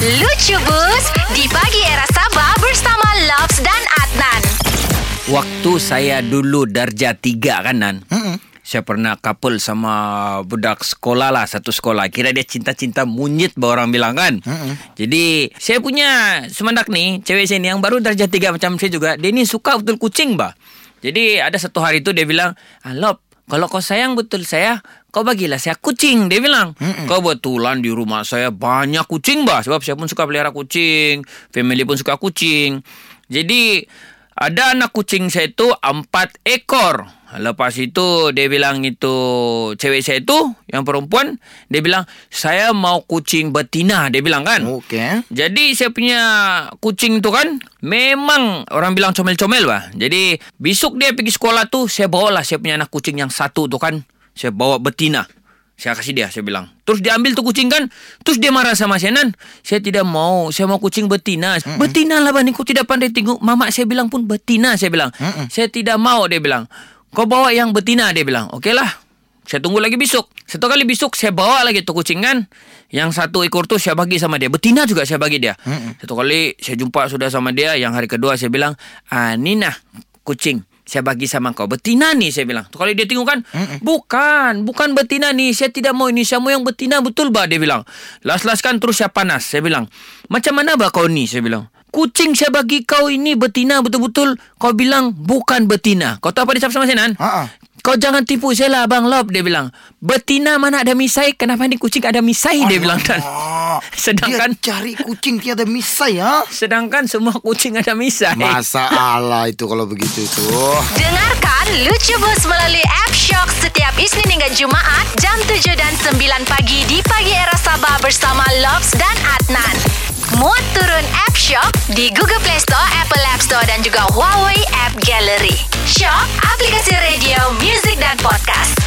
Lucu Bus di Pagi Era Sabah bersama Loves dan Adnan. Waktu saya dulu darjah 3 kan, Nan? Saya pernah couple sama budak sekolah lah, satu sekolah. Kira dia cinta-cinta monyet, orang bilang kan. Jadi saya punya semendak ni, cewek saya ni yang baru darjah 3 macam saya juga, dia ni suka betul kucing, bah. Jadi ada satu hari tu dia bilang, "Lop, kalau kau sayang betul saya, kau bagilah saya kucing," dia bilang. Kau betulan di rumah saya banyak kucing, bah. Sebab saya pun suka pelihara kucing, family pun suka kucing. Jadi ada anak kucing saya tu 4 ekor. Lepas itu dia bilang itu cewek saya tu yang perempuan, dia bilang saya mau kucing betina, dia bilang kan. Okey. Jadi saya punya kucing tu kan memang orang bilang comel-comel, bah. Jadi besok dia pergi sekolah tu saya bawalah saya punya anak kucing yang satu tu kan, saya bawa betina. Saya kasih dia, saya bilang. Terus dia ambil tu kucing kan. Terus dia marah sama saya, "Nan, saya tidak mau. Saya mau kucing betina." "Betina lah, bah. Ni kau tidak pandai tengok. Mama saya bilang pun betina," saya bilang. "Saya tidak mau," dia bilang. "Kau bawa yang betina," dia bilang. "Okey lah. Saya tunggu lagi besok." Satu kali besok, saya bawa lagi tu kucing kan. Yang 1 ekor tu saya bagi sama dia. Betina juga saya bagi dia. Satu kali saya jumpa sudah sama dia. Yang hari kedua saya bilang, "Ni nah kucing. Saya bagi sama kau. Betina ni," saya bilang. Tu kali dia tengok kan. Bukan betina ni. Saya tidak mau ini. Saya mau yang betina betul, bah, dia bilang. Last-last kan terus saya panas. Saya bilang, "Macam mana, bah, kau ni?" Saya bilang. "Kucing saya bagi kau ini betina betul-betul. Kau bilang bukan betina." Kau tahu apa dia sama saya, Nan? "Kau jangan tipu saya lah, Abang Lop," dia bilang. "Betina mana ada misai. Kenapa ni kucing ada misai?" Dia bilang, Nan. Sedangkan dia cari kucing tiada misai, ha? Sedangkan semua kucing ada misai. Masalah itu kalau begitu tu. Dengarkan Lucu Bus melalui App Shock setiap Isnin hingga Jumaat jam 7 dan 9 pagi di Pagi Era Sabah bersama Loves dan Adnan. Muat turun App Shock di Google Play Store, Apple App Store dan juga Huawei App Gallery. Shock, aplikasi radio, music dan podcast.